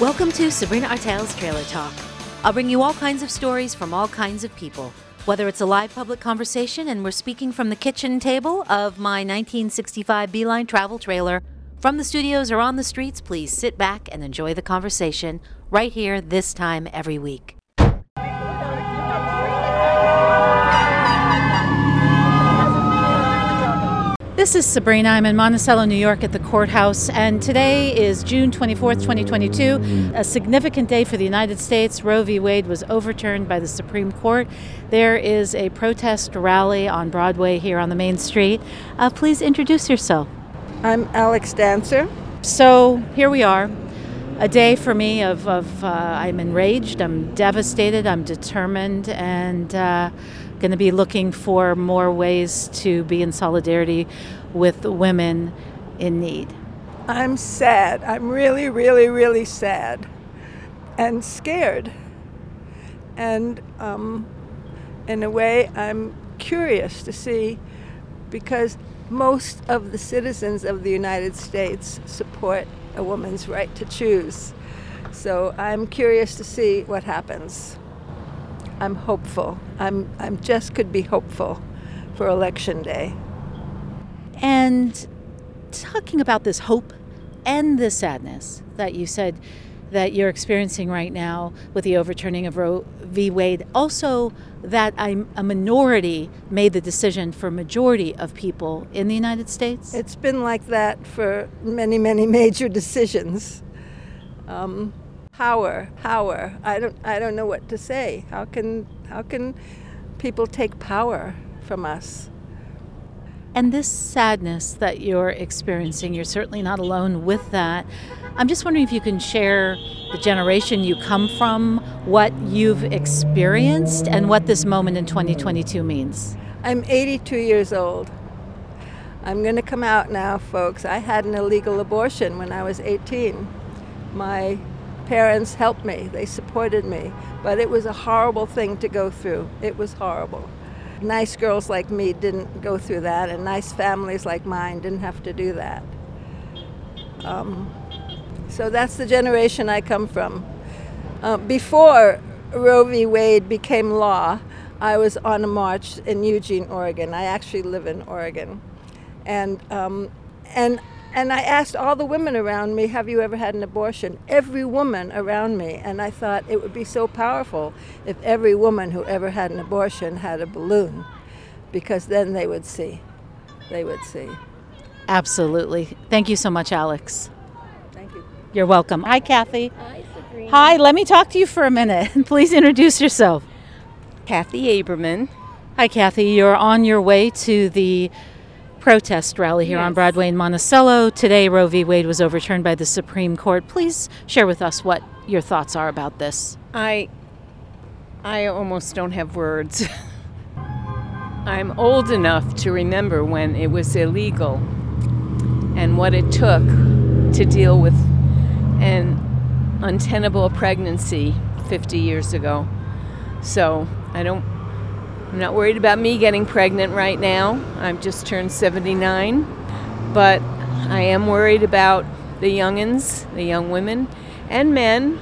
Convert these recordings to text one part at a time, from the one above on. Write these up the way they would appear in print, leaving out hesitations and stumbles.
Welcome to Sabrina Artel's Trailer Talk. I'll bring you all kinds of stories from all kinds of people. Whether it's a live public conversation and we're speaking from the kitchen table of my 1965 Beeline travel trailer, from the studios or on the streets, please sit back and enjoy the conversation right here this time every week. This is Sabrina. I'm in Monticello, New York at the courthouse, and today is June 24th, 2022, a significant day for the United States. Roe v. Wade was overturned by the Supreme Court. There is a protest rally on Broadway here on the main street. Please introduce yourself. I'm Alex Dancer. So here we are, a day for me of I'm enraged, I'm devastated, I'm determined, and going to be looking for more ways to be in solidarity with women in need. I'm sad. I'm really, really, really sad and scared. And in a way, I'm curious to see, because most of the citizens of the United States support a woman's right to choose. So I'm curious to see what happens. I'm hopeful. I'm just could be hopeful for Election Day. And talking about this hope and this sadness that you said that you're experiencing right now with the overturning of Roe v. Wade, also that a minority made the decision for a majority of people in the United States? It's been like that for many, many major decisions. Power. I don't know what to say. How can people take power from us? And this sadness that you're experiencing, you're certainly not alone with that. I'm just wondering if you can share the generation you come from, what you've experienced, and what this moment in 2022 means. I'm 82 years old. I'm going to come out now, folks. I had an illegal abortion when I was 18. My parents helped me, they supported me, but it was a horrible thing to go through. It was horrible. Nice girls like me didn't go through that, and nice families like mine didn't have to do that. So that's the generation I come from. Before Roe v. Wade became law, I was on a march in Eugene, Oregon. I actually live in Oregon. And I asked all the women around me, have you ever had an abortion? Every woman around me. And I thought it would be so powerful if every woman who ever had an abortion had a balloon, because then they would see. They would see. Absolutely. Thank you so much, Alex. Thank you. You're welcome. Hi, Kathy. Hi, Sabrina. Hi, let me talk to you for a minute. Please introduce yourself. Kathy Aberman. Hi, Kathy. You're on your way to the protest rally here on Broadway in Monticello. Today, Roe v. Wade was overturned by the Supreme Court. Please share with us what your thoughts are about this. I almost don't have words. I'm old enough to remember when it was illegal and what it took to deal with an untenable pregnancy 50 years ago. So I'm not worried about me getting pregnant right now. I've just turned 79, but I am worried about the youngins, the young women and men,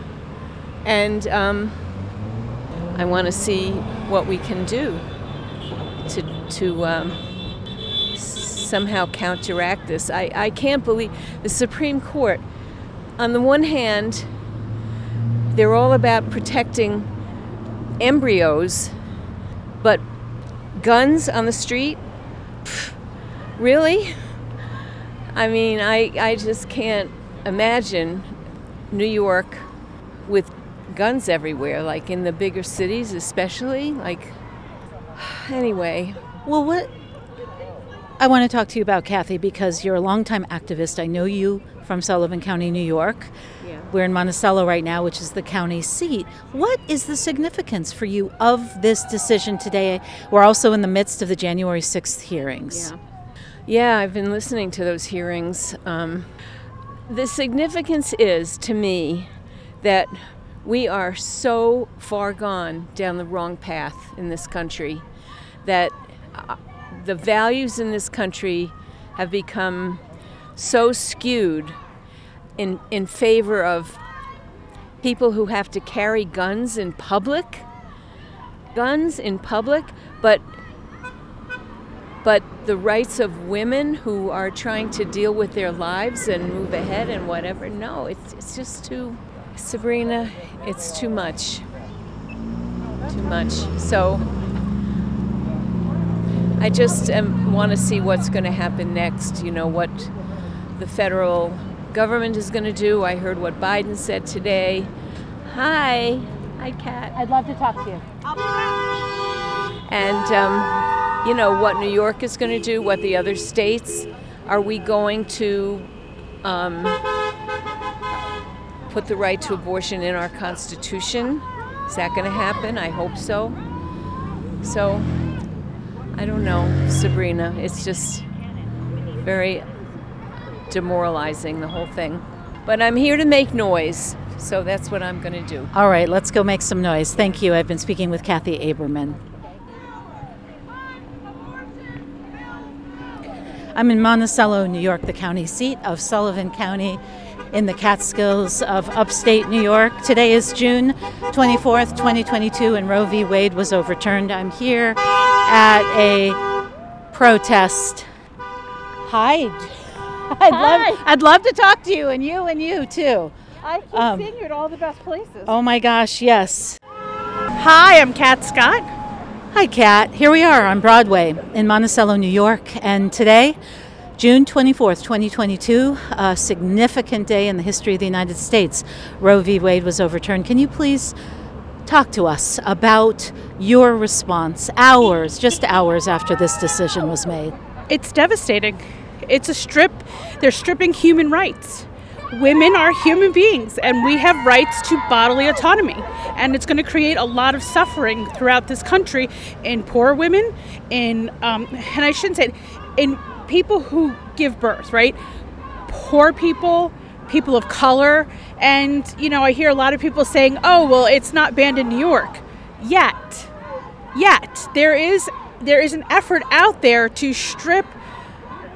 and I want to see what we can do to somehow counteract this. I can't believe the Supreme Court. On the one hand, they're all about protecting embryos, but guns on the street? Pff, really? I mean, I just can't imagine New York with guns everywhere, like in the bigger cities especially. Anyway. Well, what I want to talk to you about, Kathy, because you're a longtime activist. I know you from Sullivan County, New York. Yeah. We're in Monticello right now, which is the county seat. What is the significance for you of this decision today? We're also in the midst of the January 6th hearings. Yeah, I've been listening to those hearings. The significance is, to me, that we are so far gone down the wrong path in this country that the values in this country have become so skewed in favor of people who have to carry guns in public, but the rights of women who are trying to deal with their lives and move ahead and whatever. No, it's just too, Sabrina, it's too much. So I just want to see what's going to happen next, you know, what the federal government is going to do. I heard what Biden said today. Hi, Kat. I'd love to talk to you. And, you know, what New York is going to do, what the other states. Are we going to put the right to abortion in our Constitution? Is that going to happen? I hope so. So, I don't know, Sabrina. It's just very demoralizing, the whole thing. But I'm here to make noise, so that's what I'm going to do. All right, let's go make some noise. Thank you. I've been speaking with Kathy Aberman. I'm in Monticello, New York, the county seat of Sullivan County in the Catskills of upstate New York. Today is June 24th, 2022, and Roe v. Wade was overturned. I'm here at a protest. Hi. I'd love to talk to you and you too. I keep seeing you at all the best places. Oh my gosh, yes. Hi, I'm Kat Scott. Hi, Kat. Here we are on Broadway in Monticello, New York, and today, June 24th, 2022, a significant day in the history of the United States. Roe v. Wade was overturned. Can you please talk to us about your response just hours after this decision was made? It's devastating. It's a strip. They're stripping human rights. Women are human beings, and we have rights to bodily autonomy. And it's going to create a lot of suffering throughout this country in poor women, and I shouldn't say it, in people who give birth, right? Poor people, people of color, and, you know, I hear a lot of people saying, oh, well, it's not banned in New York. Yet, there is an effort out there to strip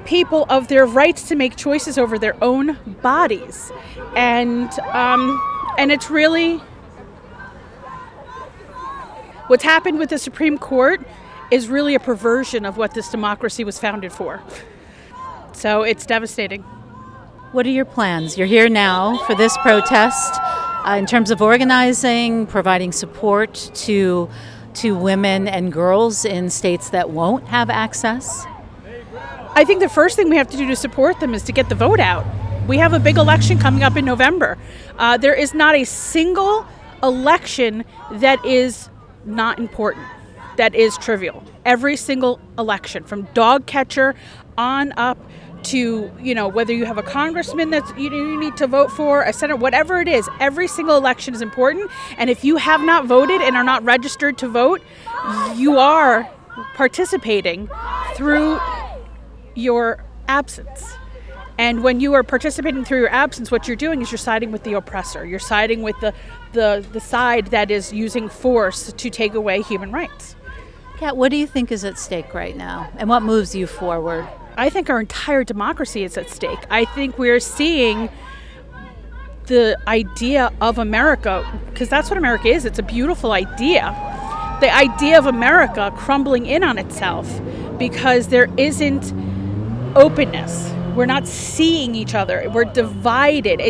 people of their rights to make choices over their own bodies, and it's really what's happened with the Supreme Court is really a perversion of what this democracy was founded for. So it's devastating. What are your plans? You're here now for this protest in terms of organizing, providing support to women and girls in states that won't have access. I think the first thing we have to do to support them is to get the vote out. We have a big election coming up in November. There is not a single election that is not important, that is trivial. Every single election, from dog catcher on up to, you know, whether you have a congressman that you need to vote for, a senator, whatever it is, every single election is important. And if you have not voted and are not registered to vote, you are participating through your absence. And when you are participating through your absence, what you're doing is you're siding with the oppressor. You're siding with the side that is using force to take away human rights. Kat, what do you think is at stake right now? And what moves you forward? I think our entire democracy is at stake. I think we're seeing the idea of America, because that's what America is. It's a beautiful idea. The idea of America crumbling in on itself because there isn't openness. We're not seeing each other. We're divided.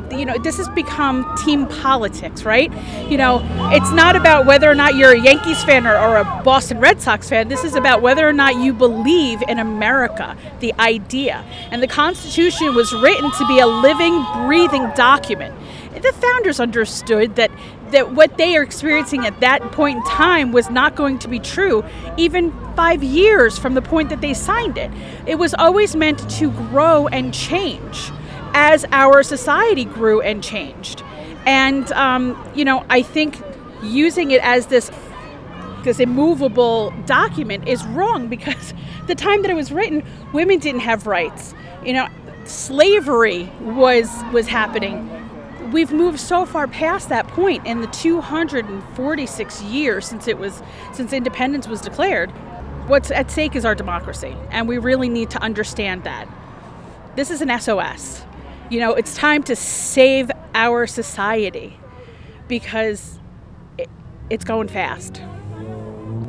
This has become team politics, right? You know, it's not about whether or not you're a Yankees fan or a Boston Red Sox fan. This is about whether or not you believe in America, the idea. And the Constitution was written to be a living, breathing document. The founders understood that what they are experiencing at that point in time was not going to be true even 5 years from the point that they signed it. It was always meant to grow and change as our society grew and changed. And, I think using it as this immovable document is wrong, because the time that it was written, women didn't have rights. You know, slavery was happening. We've moved so far past that point in the 246 years since independence was declared. What's at stake is our democracy, and we really need to understand that. This is an SOS. You know, it's time to save our society. because it's going fast.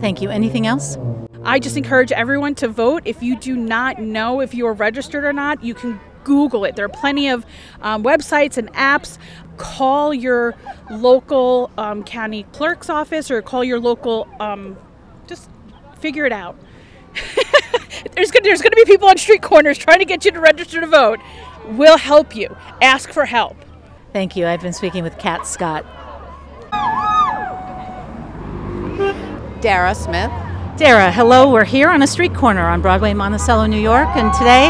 Thank you. Anything else? I just encourage everyone to vote. If you do not know if you are registered or not, you can Google it. There are plenty of websites and apps. Call your local county clerk's office or call your local, just figure it out. There's going to be people on street corners trying to get you to register to vote. We'll help you. Ask for help. Thank you. I've been speaking with Kat Scott. Dara Smith. Dara, hello. We're here on a street corner on Broadway, Monticello, New York, and today,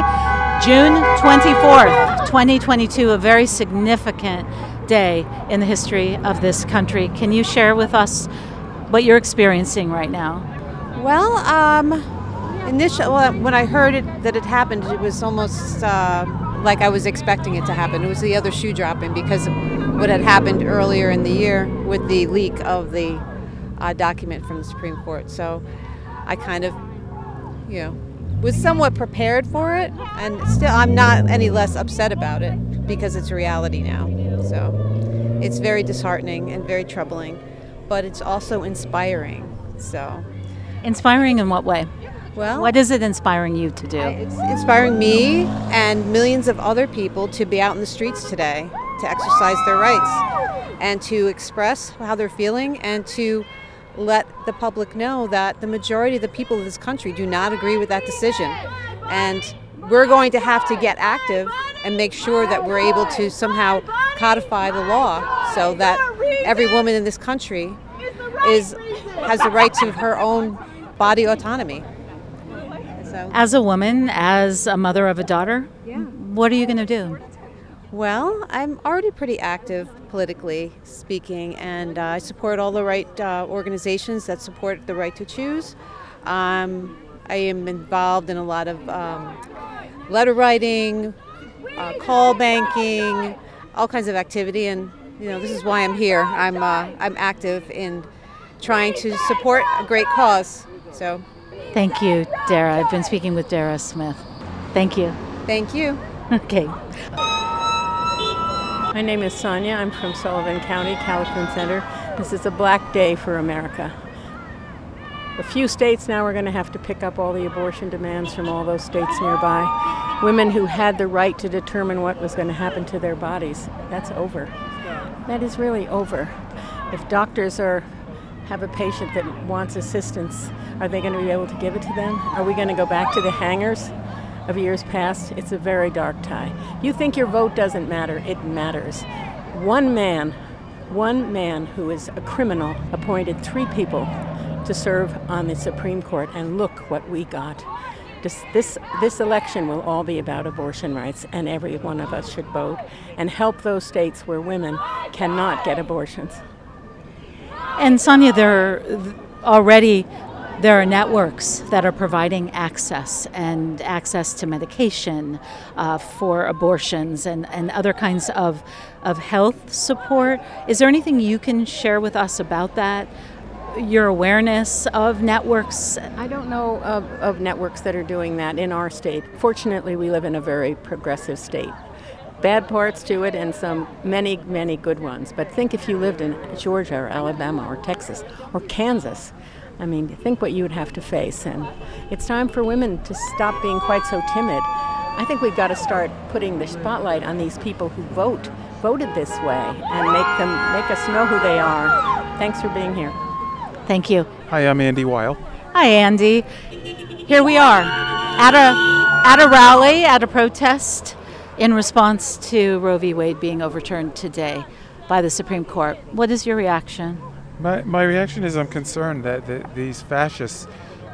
June 24th, 2022, a very significant day in the history of this country. Can you share with us what you're experiencing right now? Well, when I heard that it happened, it was almost like I was expecting it to happen. It was the other shoe dropping because of what had happened earlier in the year with the leak of the document from the Supreme Court. So I kind of, was somewhat prepared for it, and still I'm not any less upset about it because it's reality now. So it's very disheartening and very troubling, but it's also inspiring. So, inspiring in what way? Well, what is it inspiring you to do? It's inspiring me and millions of other people to be out in the streets today to exercise their rights and to express how they're feeling and to let the public know that the majority of the people of this country do not agree with that decision. And we're going to have to get active and make sure that we're able to somehow codify the law so that every woman in this country has the right to her own body autonomy. So, as a woman, as a mother of a daughter, what are you going to do? Well, I'm already pretty active politically speaking, and I support all the right organizations that support the right to choose. I am involved in a lot of letter writing, call banking, all kinds of activity, and this is why I'm here. I'm active in trying to support a great cause. So, thank you, Dara. I've been speaking with Dara Smith. Thank you. Thank you. Okay. My name is Sonya. I'm from Sullivan County, Calhoun Center. This is a black day for America. A few states now are going to have to pick up all the abortion demands from all those states nearby. Women who had the right to determine what was going to happen to their bodies. That's over. That is really over. If doctors have a patient that wants assistance, are they going to be able to give it to them? Are we going to go back to the hangers of years past? It's a very dark tie. You think your vote doesn't matter, it matters. One man who is a criminal appointed three people to serve on the Supreme Court, and look what we got. This election will all be about abortion rights, and every one of us should vote and help those states where women cannot get abortions. And Sonya, there are networks that are providing access to medication for abortions and other kinds of health support. Is there anything you can share with us about that, your awareness of networks? I don't know of networks that are doing that in our state. Fortunately, we live in a very progressive state. Bad parts to it and many good ones. But think if you lived in Georgia or Alabama or Texas or Kansas. I mean, think what you would have to face, and it's time for women to stop being quite so timid. I think we've got to start putting the spotlight on these people who voted this way, and make us know who they are. Thanks for being here. Thank you. Hi, I'm Andy Weil. Hi, Andy. Here we are at a rally, at a protest in response to Roe v. Wade being overturned today by the Supreme Court. What is your reaction? My reaction is I'm concerned that these fascists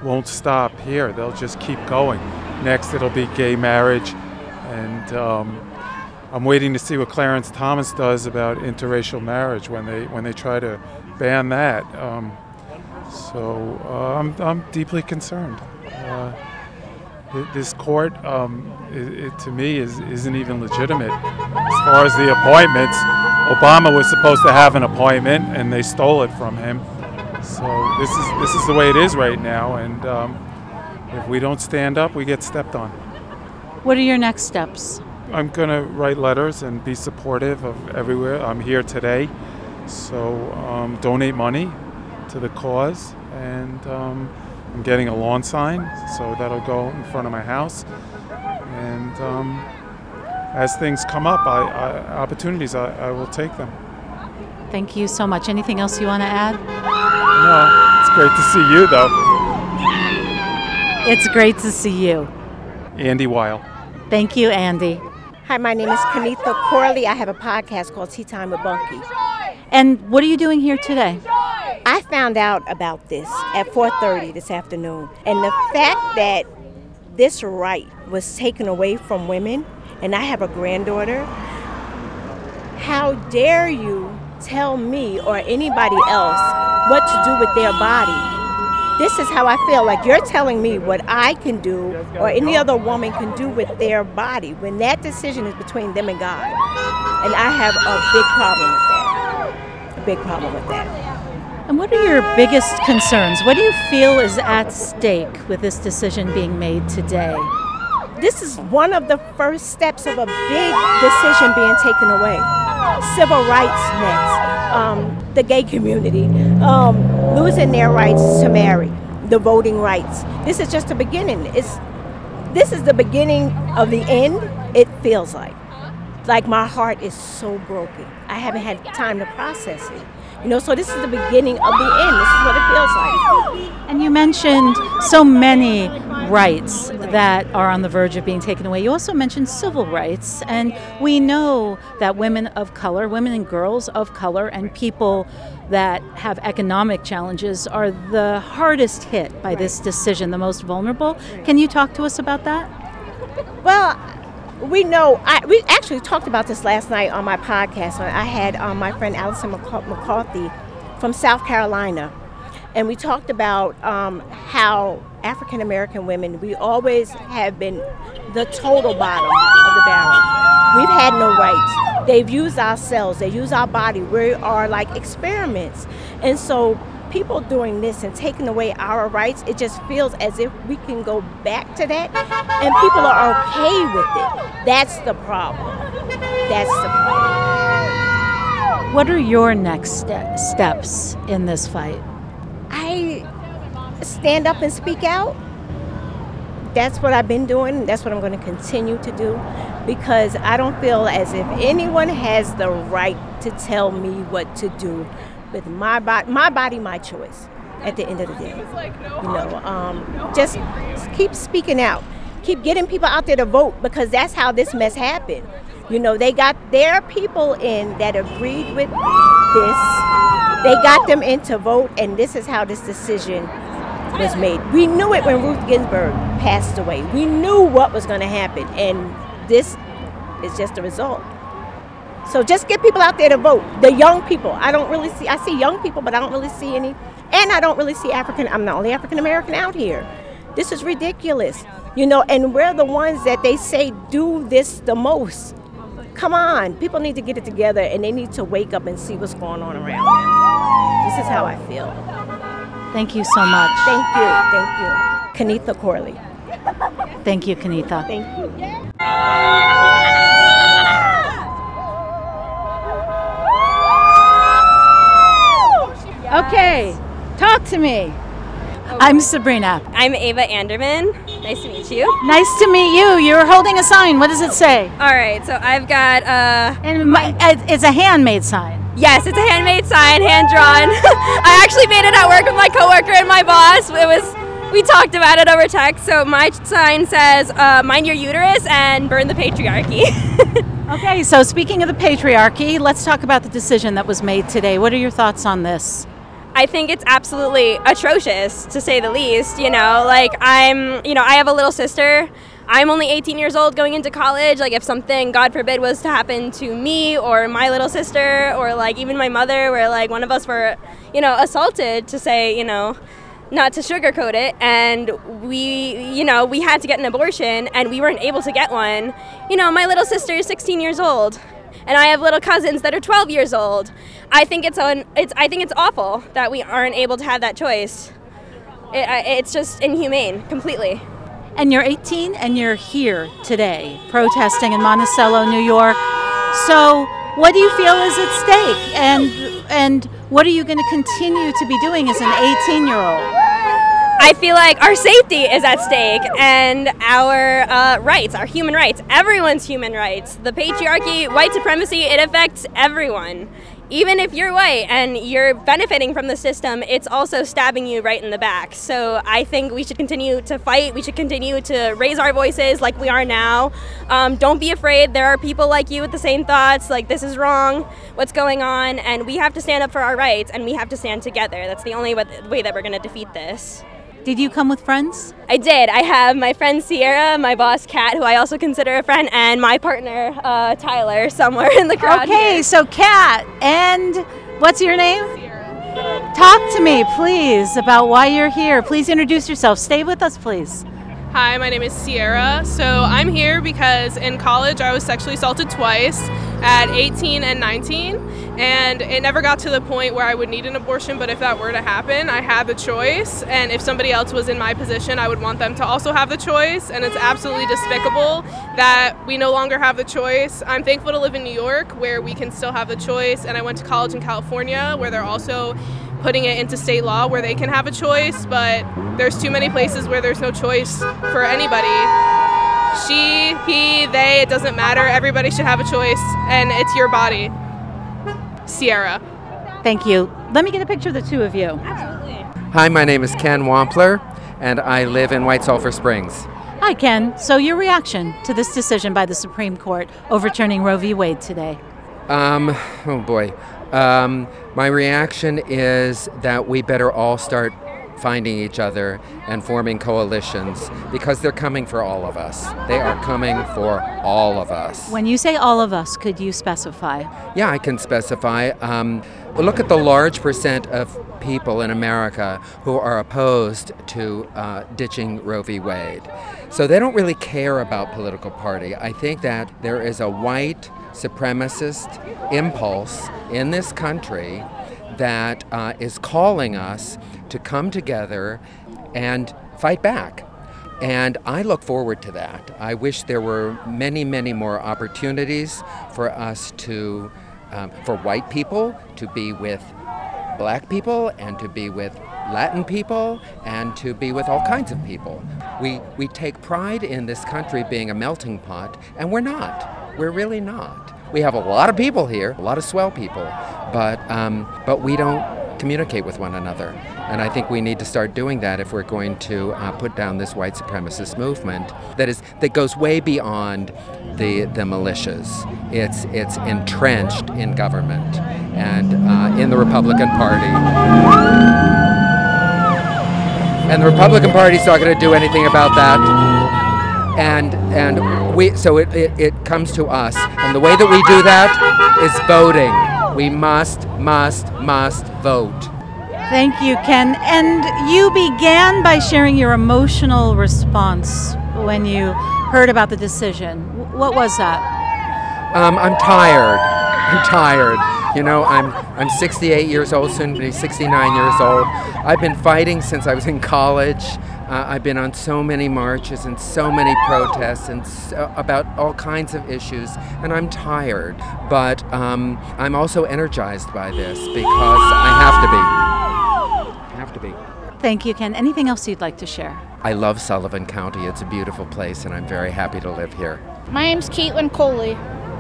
won't stop here. They'll just keep going. Next, it'll be gay marriage. And I'm waiting to see what Clarence Thomas does about interracial marriage when they try to ban that. I'm deeply concerned. This court, to me, isn't even legitimate. As far as the appointments, Obama was supposed to have an appointment, and they stole it from him. So this is the way it is right now, and if we don't stand up, we get stepped on. What are your next steps? I'm going to write letters and be supportive of everywhere. I'm here today So donate money to the cause, and I'm getting a lawn sign, so that'll go in front of my house. And as things come up, opportunities, I will take them. Thank you so much. Anything else you want to add? No, it's great to see you, though. It's great to see you. Andy Weil. Thank you, Andy. Hi, my name is Kanitha Corley. I have a podcast called Tea Time with Bunky. And what are you doing here today? I found out about this at 4:30 this afternoon. And the fact that this right was taken away from women, and I have a granddaughter, how dare you tell me or anybody else what to do with their body? This is how I feel, like you're telling me what I can do or any other woman can do with their body, when that decision is between them and God. And I have a big problem with that. A big problem with that. And what are your biggest concerns? What do you feel is at stake with this decision being made today? This is one of the first steps of a big decision being taken away. Civil rights next. The gay community, losing their rights to marry, the voting rights. This is just the beginning. This is the beginning of the end, it feels like. Like my heart is so broken. I haven't had time to process it. You know, so this is the beginning of the end. This is what it feels like. And you mentioned so many rights that are on the verge of being taken away. You also mentioned civil rights, and we know that women of color, women and girls of color, and people that have economic challenges are the hardest hit by this decision, the most vulnerable. Can you talk to us about that? Well, we know, we actually talked about this last night on my podcast. I had my friend Allison McCarthy from South Carolina, and we talked about how African American women, we always have been the total bottom of the barrel. We've had no rights. They've used ourselves, they use our body. We are like experiments. And so people doing this and taking away our rights, it just feels as if we can go back to that, and people are okay with it. That's the problem. That's the problem. What are your next steps in this fight? I stand up and speak out. That's what I've been doing. That's what I'm going to continue to do, because I don't feel as if anyone has the right to tell me what to do with my body, my choice at the end of the day. You know, just keep speaking out. Keep getting people out there to vote, because that's how this mess happened. You know, they got their people in that agreed with this. They got them in to vote, and this is how this decision was made. We knew it when Ruth Ginsburg passed away. We knew what was going to happen, and this is just the result. So just get people out there to vote. The young people, I see young people, but I don't really see any, and I don't really see I'm the only African American out here. This is ridiculous, you know, and we're the ones that they say do this the most. Come on, people need to get it together, and they need to wake up and see what's going on around them. This is how I feel. Thank you so much. Thank you. Kanitha Corley. Thank you, Kanitha. Thank you. Okay, talk to me. I'm Sabrina. I'm Ava Anderman. Nice to meet you. Nice to meet you. You're holding a sign. What does it say? All right, so I've got it's a handmade sign. Yes, it's a handmade sign, hand-drawn. I actually made it at work with my coworker and my boss. We talked about it over text. So my sign says, mind your uterus and burn the patriarchy. Okay, so speaking of the patriarchy, let's talk about the decision that was made today. What are your thoughts on this? I think it's absolutely atrocious, to say the least, you know, like I have a little sister. I'm only 18 years old going into college. Like if something, God forbid, was to happen to me or my little sister or like even my mother, where like one of us were, you know, assaulted, to say, you know, not to sugarcoat it, and we had to get an abortion and we weren't able to get one. You know, my little sister is 16 years old. And I have little cousins that are 12 years old. I think it's awful that we aren't able to have that choice. It's just inhumane, completely. And you're 18 and you're here today protesting in Monticello, New York. So what do you feel is at stake? And and what are you going to continue to be doing as an 18-year-old? I feel like our safety is at stake, and our rights, our human rights, everyone's human rights. The patriarchy, white supremacy, it affects everyone. Even if you're white and you're benefiting from the system, it's also stabbing you right in the back. So I think we should continue to fight. We should continue to raise our voices like we are now. Don't be afraid. There are people like you with the same thoughts, like this is wrong, what's going on, and we have to stand up for our rights, and we have to stand together. That's the only way that we're going to defeat this. Did you come with friends? I did. I have my friend Sierra, my boss Kat, who I also consider a friend, and my partner Tyler, somewhere in the crowd. Okay, so Kat, and what's your name? Sierra. Talk to me, please, about why you're here. Please introduce yourself. Stay with us, please. Hi, my name is Sierra. So I'm here because in college I was sexually assaulted twice at 18 and 19, and it never got to the point where I would need an abortion, but if that were to happen, I had the choice, and if somebody else was in my position, I would want them to also have the choice, and it's absolutely despicable that we no longer have the choice. I'm thankful to live in New York where we can still have the choice, and I went to college in California where they're also putting it into state law where they can have a choice, but there's too many places where there's no choice for anybody. She, he, they, it doesn't matter. Everybody should have a choice, and it's your body. Sierra. Thank you. Let me get a picture of the two of you. Absolutely. Hi, my name is Ken Wampler, and I live in White Sulphur Springs. Hi, Ken. So your reaction to this decision by the Supreme Court overturning Roe v. Wade today? My reaction is that we better all start finding each other and forming coalitions, because they're coming for all of us. They are coming for all of us. When you say all of us, could you specify? Yeah, I can specify. Look at the large percent of people in America who are opposed to ditching Roe v. Wade. So they don't really care about political party. I think that there is a white supremacist impulse in this country that is calling us to come together and fight back. And I look forward to that. I wish there were many, many more opportunities for us to, for white people to be with black people and to be with Latin people and to be with all kinds of people. We take pride in this country being a melting pot, and we're not. We're really not. We have a lot of people here, a lot of swell people, but we don't communicate with one another. And I think we need to start doing that if we're going to put down this white supremacist movement that goes way beyond the militias. It's entrenched in government and in the Republican Party. And the Republican Party's not going to do anything about that. And we, so it comes to us. And the way that we do that is voting. We must vote. Thank you, Ken. And you began by sharing your emotional response when you heard about the decision. What was that? I'm tired. You know, I'm 68 years old, soon to be 69 years old. I've been fighting since I was in college. I've been on so many marches and so many protests and about all kinds of issues, and I'm tired. But I'm also energized by this because I have to be. Thank you, Ken. Anything else you'd like to share? I love Sullivan County. It's a beautiful place, and I'm very happy to live here. My name's Caitlin Coley.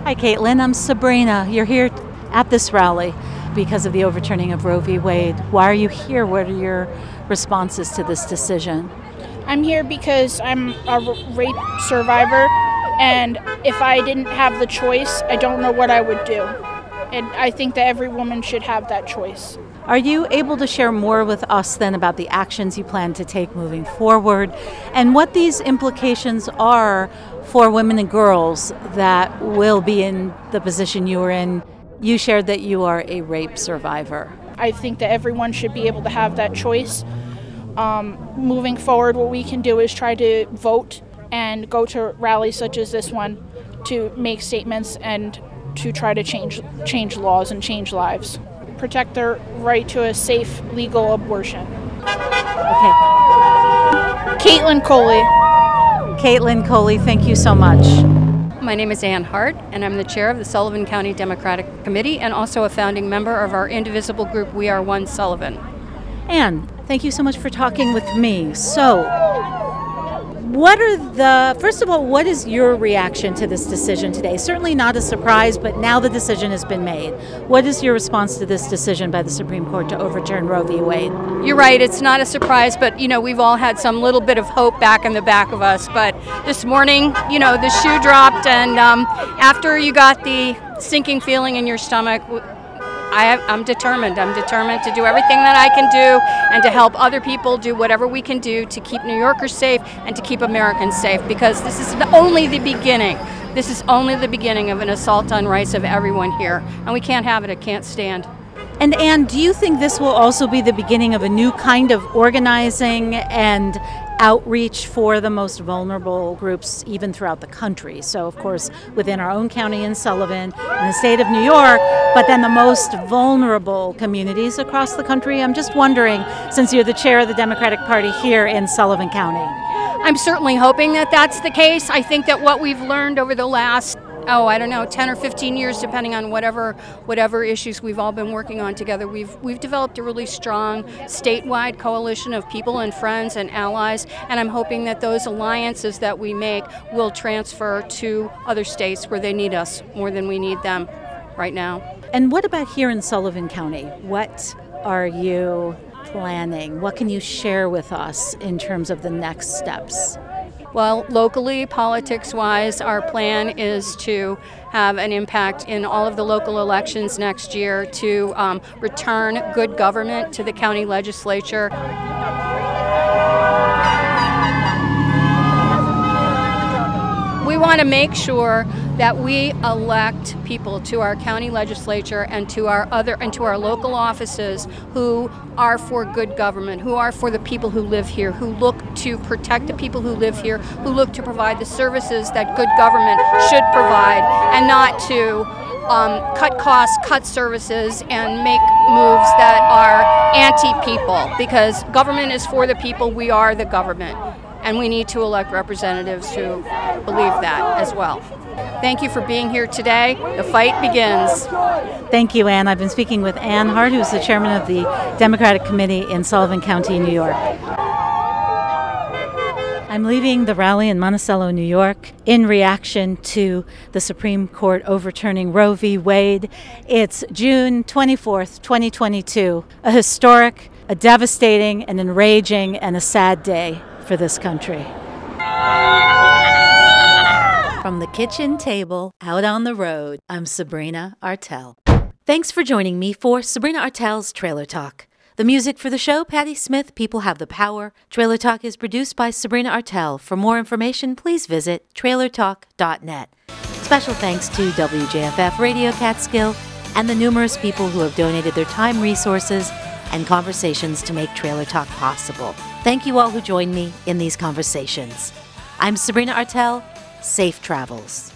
Hi, Caitlin. I'm Sabrina. You're here at this rally because of the overturning of Roe v. Wade. Why are you here? What are your responses to this decision? I'm here because I'm a rape survivor, and if I didn't have the choice, I don't know what I would do. And I think that every woman should have that choice. Are you able to share more with us then about the actions you plan to take moving forward and what these implications are for women and girls that will be in the position you were in? You shared that you are a rape survivor. I think that everyone should be able to have that choice. Moving forward, what we can do is try to vote and go to rallies such as this one to make statements and to try to change laws and change lives. Protect their right to a safe, legal abortion. Okay. Caitlin Coley. Caitlin Coley, thank you so much. My name is Ann Hart, and I'm the chair of the Sullivan County Democratic Committee and also a founding member of our indivisible group, We Are One Sullivan. Ann, thank you so much for talking with me. So, what is your reaction to this decision today? Certainly not a surprise, but now the decision has been made. What is your response to this decision by the Supreme Court to overturn Roe v. Wade? You're right, it's not a surprise, but we've all had some little bit of hope back in the back of us. But this morning, the shoe dropped, and after you got the sinking feeling in your stomach, I'm determined to do everything that I can do and to help other people do whatever we can do to keep New Yorkers safe and to keep Americans safe, because this is only the beginning. This is only the beginning of an assault on rights of everyone here, and we can't have it. It can't stand. And Ann, do you think this will also be the beginning of a new kind of organizing and outreach for the most vulnerable groups even throughout the country? So, of course, within our own county in Sullivan, in the state of New York, but then the most vulnerable communities across the country. I'm just wondering, since you're the chair of the Democratic Party here in Sullivan County. I'm certainly hoping that that's the case. I think that what we've learned over the last 10 or 15 years, depending on whatever issues we've all been working on together. We've developed a really strong statewide coalition of people and friends and allies, and I'm hoping that those alliances that we make will transfer to other states where they need us more than we need them right now. And what about here in Sullivan County? What are you planning? What can you share with us in terms of the next steps? Well, locally, politics-wise, our plan is to have an impact in all of the local elections next year to return good government to the county legislature. We want to make sure that we elect people to our county legislature and to our local offices who are for good government, who are for the people who live here, who look to protect the people who live here, who look to provide the services that good government should provide, and not to cut costs, cut services, and make moves that are anti-people, because government is for the people. We are the government. And we need to elect representatives who believe that as well. Thank you for being here today. The fight begins. Thank you, Ann. I've been speaking with Ann Hart, who's the chairman of the Democratic Committee in Sullivan County, New York. I'm leaving the rally in Monticello, New York, in reaction to the Supreme Court overturning Roe v. Wade. It's June 24th, 2022, a historic, a devastating, an enraging, and a sad day for this country. From the kitchen table, out on the road, I'm Sabrina Artel. Thanks for joining me for Sabrina Artel's Trailer Talk. The music for the show, Patti Smith, People Have the Power. Trailer Talk is produced by Sabrina Artel. For more information, please visit trailertalk.net. Special thanks to WJFF Radio Catskill and the numerous people who have donated their time, resources, and conversations to make Trailer Talk possible. Thank you all who joined me in these conversations. I'm Sabrina Artel. Safe travels.